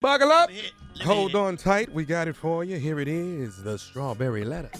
Buckle up. Hold on tight. We got it for you. Here it is, the Strawberry Letter.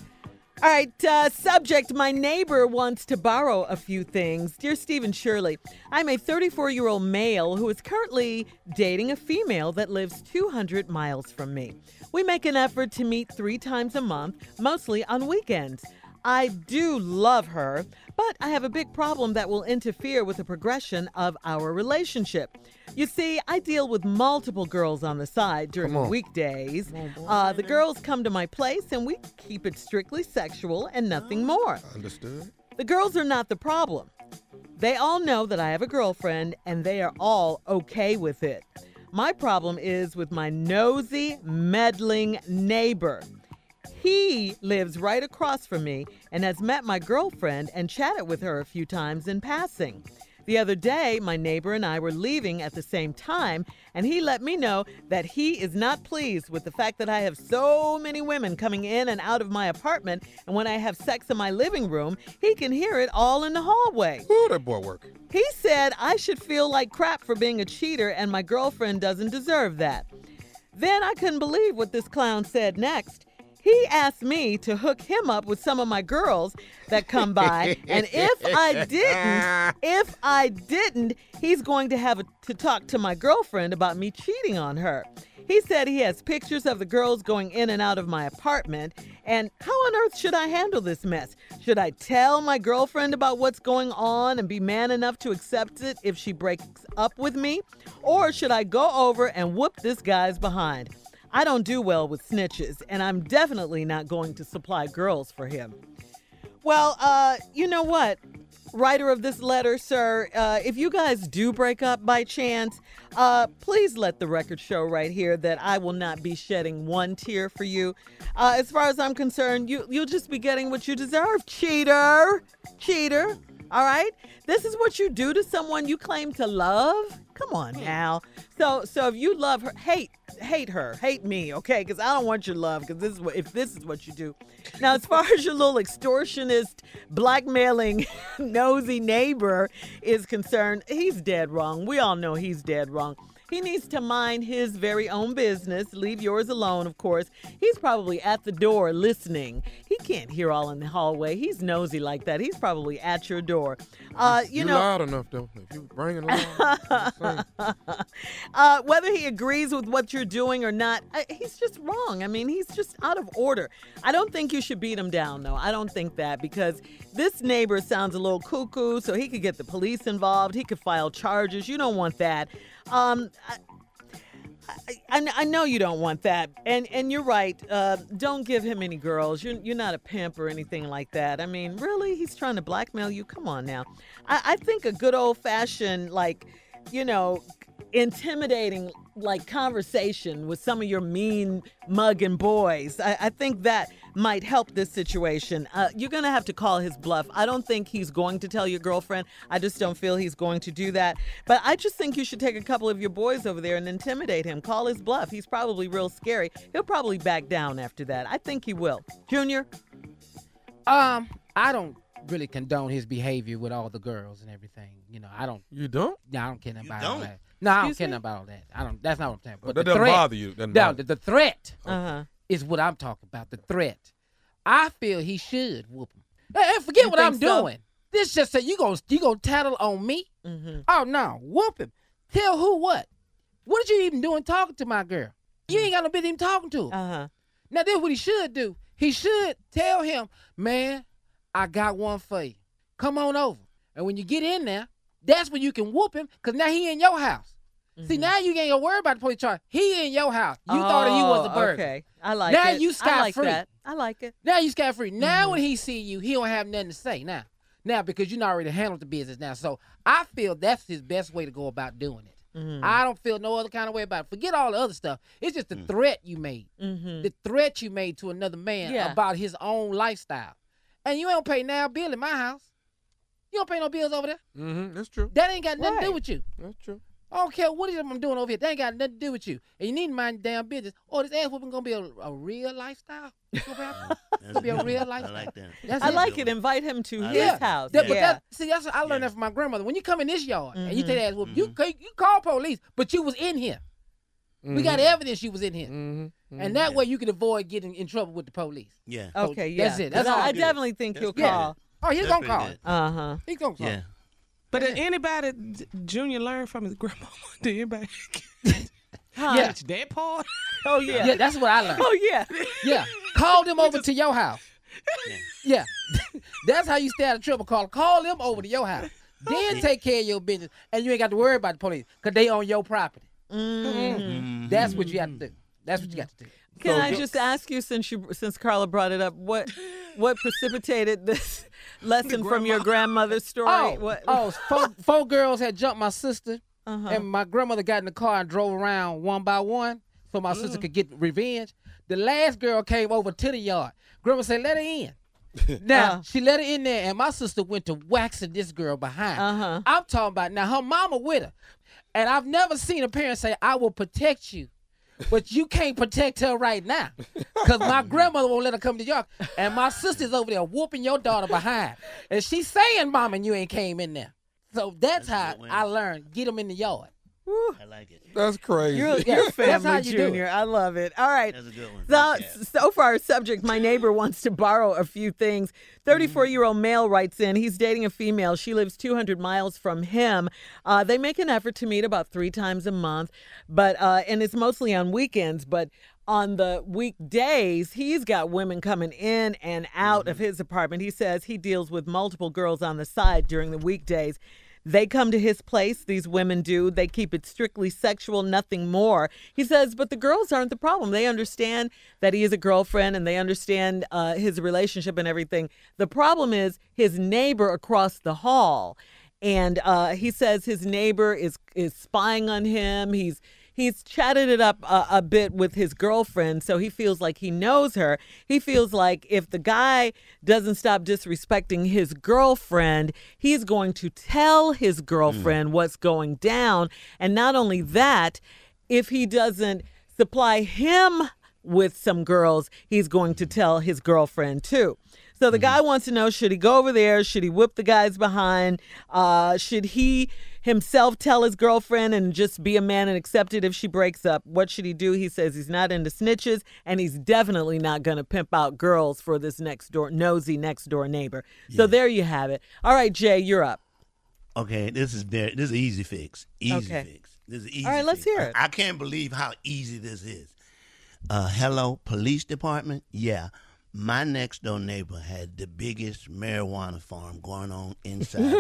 All right, subject, my neighbor wants to borrow a few things. Dear Stephen Shirley, I'm a 34-year-old male who is currently dating a female that lives 200 miles from me. We make an effort to meet 3 times a month, mostly on weekends. I do love her, but I have a big problem that will interfere with the progression of our relationship. You see, I deal with multiple girls on the side during weekdays. The girls come to my place, and we keep it strictly sexual and nothing more. Understood. The girls are not the problem. They all know that I have a girlfriend, and they are all okay with it. My problem is with my nosy, meddling neighbor. He lives right across from me and has met my girlfriend and chatted with her a few times in passing. The other day, my neighbor and I were leaving at the same time, and he let me know that he is not pleased with the fact that I have so many women coming in and out of my apartment, and when I have sex in my living room, he can hear it all in the hallway. Ooh, that boy work. He said I should feel like crap for being a cheater, and my girlfriend doesn't deserve that. Then I couldn't believe what this clown said next. He asked me to hook him up with some of my girls that come by, and if I didn't, he's going to have to talk to my girlfriend about me cheating on her. He said he has pictures of the girls going in and out of my apartment, and how on earth should I handle this mess? Should I tell my girlfriend about what's going on and be man enough to accept it if she breaks up with me, or should I go over and whoop this guy's behind? I don't do well with snitches, and I'm definitely not going to supply girls for him. Well, you know what? Writer of this letter, sir, if you guys do break up by chance, please let the record show right here that I will not be shedding one tear for you. As far as I'm concerned, you'll just be getting what you deserve, cheater. Cheater. All right? This is what you do to someone you claim to love? Come on now. So if you love her, hate her, hate me, okay? Because I don't want your love, because this is what you do. Now, as far as your little extortionist, blackmailing, nosy neighbor is concerned, he's dead wrong. We all know he's dead wrong. He needs to mind his very own business. Leave yours alone, of course. He's probably at the door listening. He can't hear all in the hallway. He's nosy like that. He's probably at your door. You know, loud enough, though. If you bring it along. Whether he agrees with what you're doing or not, he's just wrong. I mean, he's just out of order. I don't think you should beat him down, though. I don't think that, because this neighbor sounds a little cuckoo, so he could get the police involved. He could file charges. You don't want that. I know you don't want that, and you're right. Don't give him any girls. You're not a pimp or anything like that. I mean, really, he's trying to blackmail you? Come on now. I think a good old-fashioned, like, you know, intimidating, like, conversation with some of your mean mugging boys. I think that might help this situation. You're going to have to call his bluff. I don't think he's going to tell your girlfriend. I just don't feel he's going to do that. But I just think you should take a couple of your boys over there and intimidate him. Call his bluff. He's probably real scary. He'll probably back down after that. I think he will. Junior? I don't really condone his behavior with all the girls and everything. You know, I don't. You don't? No, I don't care about all that. No, I don't care about all that. I don't. That's not what I'm saying. But that doesn't bother you. No, the threat is what I'm talking about. The threat. I feel he should whoop him. Hey, forget what I'm doing. This just said you gonna tattle on me. Mm-hmm. Oh no, whoop him. Tell who what? What did you even doing talking to my girl? You ain't got no business even talking to him. Now this is what he should do. He should tell him, man, I got one for you. Come on over. And when you get in there, that's when you can whoop him, because now he in your house. Mm-hmm. See, now you ain't going to worry about the police charge. He in your house. You thought he was a burglar. Okay, I like now it. Now you scot-free. I like it. Now you scot-free. Now when he see you, he don't have nothing to say now. Now, because you already handled the business now. So I feel that's his best way to go about doing it. Mm-hmm. I don't feel no other kind of way about it. Forget all the other stuff. It's just the threat you made. Mm-hmm. The threat you made to another man about his own lifestyle. And you don't pay now bill in my house. You don't pay no bills over there. Mm-hmm. That's true. That ain't got nothing to do with you. That's true. I don't care what it is I'm doing over here. That ain't got nothing to do with you. And you need to mind your damn business. Or this ass whooping going to be a real lifestyle. It's going to be a real lifestyle. I like that. I like it. Invite him to his house. That's what I learned that from my grandmother. When you come in this yard and you take that ass whooping, you call police, but you was in here. Mm-hmm. We got evidence she was in here. Mm-hmm. Mm-hmm. And that way you can avoid getting in trouble with the police. Yeah. Okay, yeah. That's it. That's all I definitely think he'll call. Oh, he's going to call. Uh-huh. He's going to call. Yeah. But did anybody, Junior, learn from his grandma? Did anybody? Yeah. That part? Oh, yeah. Yeah, that's what I learned. Oh, yeah. Yeah. Call them over to your house. Yeah. Yeah. That's how you stay out of trouble. Call them over to your house. Then take care of your business. And you ain't got to worry about the police because they on your property. Mm-hmm. Mm-hmm. That's what you got to do. That's what you got to do. Can I just ask you, since Carla brought it up, what precipitated this lesson from your grandmother's story? Four girls had jumped my sister, and my grandmother got in the car and drove around one by one so my sister could get revenge. The last girl came over to the yard. Grandma said, let her in. Now, she let her in there, and my sister went to waxing this girl behind. I'm talking about, now her mama with her, and I've never seen a parent say, I will protect you. But you can't protect her right now because my grandmother won't let her come to York. And my sister's over there whooping your daughter behind. And she's saying, Mama, you ain't came in there. So that's how I learned. Get them in the yard. Woo. I like it. That's crazy. You're family, Junior. I love it. All right. That's a good one. So far, subject, my neighbor wants to borrow a few things. 34-year-old male writes in. He's dating a female. She lives 200 miles from him. They make an effort to meet about 3 times a month, and it's mostly on weekends, but on the weekdays, he's got women coming in and out of his apartment. He says he deals with multiple girls on the side during the weekdays. They come to his place, these women do. They keep it strictly sexual, nothing more. He says, but the girls aren't the problem. They understand that he is a girlfriend and they understand his relationship and everything. The problem is his neighbor across the hall. And he says his neighbor is spying on him. He's chatted it up a bit with his girlfriend, so he feels like he knows her. He feels like if the guy doesn't stop disrespecting his girlfriend, he's going to tell his girlfriend what's going down. And not only that, if he doesn't supply him with some girls, he's going to tell his girlfriend too. So the guy wants to know, should he go over there? Should he whip the guys behind? Should he himself tell his girlfriend and just be a man and accept it if she breaks up? What should he do? He says he's not into snitches, and he's definitely not going to pimp out girls for this nosy next-door neighbor. Yeah. So there you have it. All right, Jay, you're up. Okay, this is an easy fix. This is easy. All right, let's hear it. I can't believe how easy this is. Hello, police department? Yeah. My next door neighbor had the biggest marijuana farm going on inside.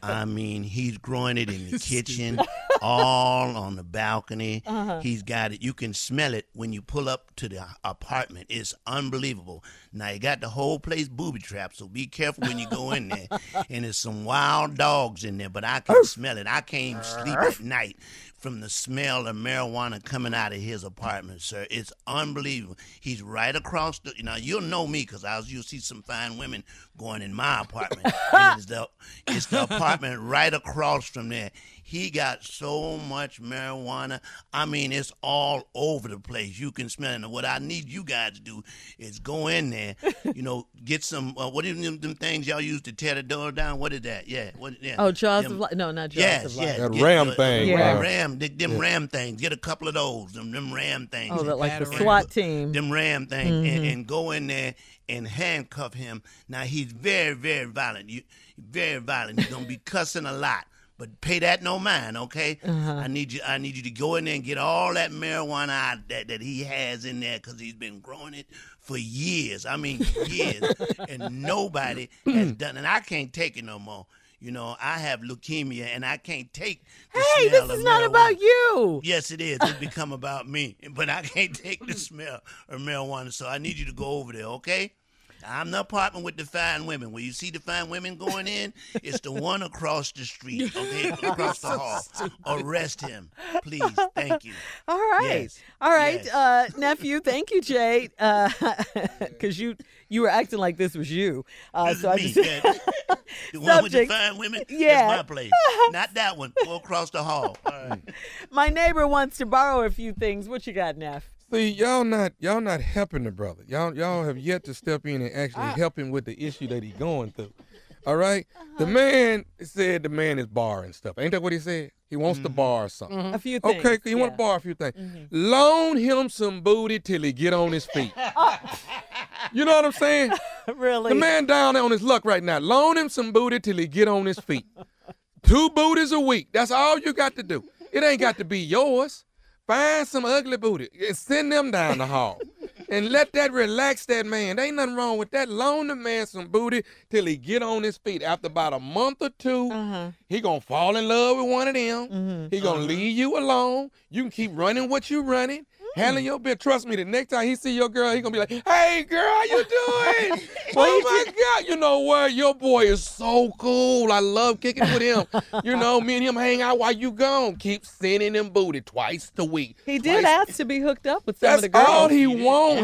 I mean, he's growing it in the kitchen, all on the balcony. He's got it. You can smell it when you pull up to the apartment. It's unbelievable. Now, you got the whole place booby-trapped, so be careful when you go in there. And there's some wild dogs in there, but I can smell it. I can't even sleep at night from the smell of marijuana coming out of his apartment, sir. It's unbelievable. He's right across the, now you'll know me because you'll see some fine women going in my apartment. It's the apartment right across from there. He got so much marijuana. I mean, it's all over the place. You can smell it. And what I need you guys to do is go in there, get some, what are them things y'all use to tear the door down? What is that? Yeah. Oh, jaws of life. No, not jaws of life. Yes, that ram thing. Yeah. Ram things. Get a couple of those. Them ram things. Oh, like the SWAT team. Them ram things. And go in there and handcuff him. Now, he's very, very violent. Very violent. He's going to be cussing a lot. But pay that no mind, okay? I need you to go in there and get all that marijuana out that he has in there because he's been growing it for years. I mean, years. And nobody has done it. And I can't take it no more. I have leukemia, and I can't take the smell of marijuana. Hey, this is not about you. Yes, it is. It's become about me. But I can't take the smell of marijuana, so I need you to go over there, okay? I'm the apartment with the fine women. When you see the fine women going in, it's the one across the street, okay, across the hall. Arrest him, please. Thank you. All right. Yes. All right, yes. Nephew, thank you, Jay, because you were acting like this was you. The one with the fine women, that's my place. Not that one, go across the hall. All right. My neighbor wants to borrow a few things. What you got, Neff? See, y'all not helping the brother. Y'all have yet to step in and actually help him with the issue that he's going through. All right? Uh-huh. The man said the man is barring stuff. Ain't that what he said? He wants to borrow something. Mm-hmm. A few things. Okay, you want to borrow a few things. Mm-hmm. Loan him some booty till he get on his feet. You know what I'm saying? Really? The man down on his luck right now. Loan him some booty till he get on his feet. 2 booties a week. That's all you got to do. It ain't got to be yours. Find some ugly booty and send them down the hall. And let that relax that man. There ain't nothing wrong with that. Loan the man some booty till he get on his feet. After about a month or two, he going to fall in love with one of them. Mm-hmm. He going to leave you alone. You can keep running what you running. Handling your bitch. Trust me, the next time he see your girl, he going to be like, hey, girl, how you doing? Oh, my God. You know what? Your boy is so cool. I love kicking with him. You know, me and him hang out while you gone. Keep sending him booty twice a week. He did ask to be hooked up with some of the girls. That's all he wants.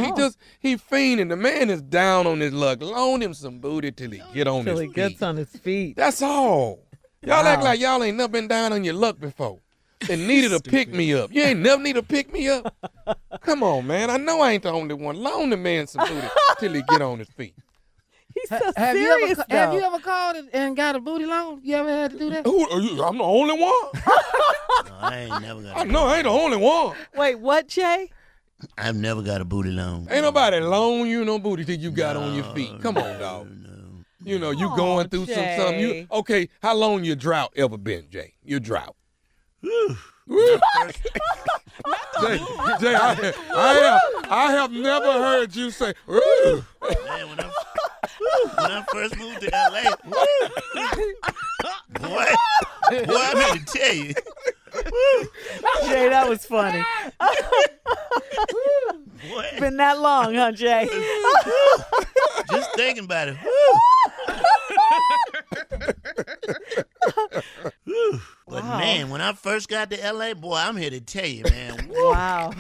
He fiending. The man is down on his luck. Loan him some booty till he get on his feet. Till he gets on his feet. That's all. Y'all act like y'all ain't never been down on your luck before. And needed a pick-me-up. You ain't never need a pick-me-up. Come on, man. I know I ain't the only one. Loan the man some booty till he get on his feet. He's so serious, though. Have you ever called and got a booty loan? You ever had to do that? Who are you? I'm the only one? No, I ain't never got a booty loan. No, I ain't the only one. Wait, what, Jay? I've never got a booty loan. Ain't nobody loan you no booty till you got on your feet. Come on, dog. No. You know, you going through something. Okay, how long your drought ever been, Jay? Your drought. Jay, I have never heard you say. Ooh. Man, when I first moved to LA, boy, I'm gonna tell you, Jay, that was funny. It's been that long, huh, Jay? Just thinking about it. But man, when I first got to LA, boy, I'm here to tell you, man. Wow.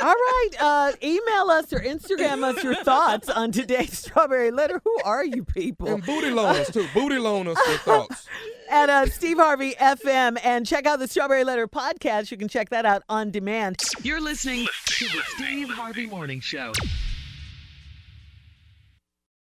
All right. Email us or Instagram us your thoughts on today's Strawberry Letter. Who are you people? And booty loaners, too. Booty loaners your thoughts. At Steve Harvey FM. And check out the Strawberry Letter podcast. You can check that out on demand. You're listening to the Steve Harvey Morning Show.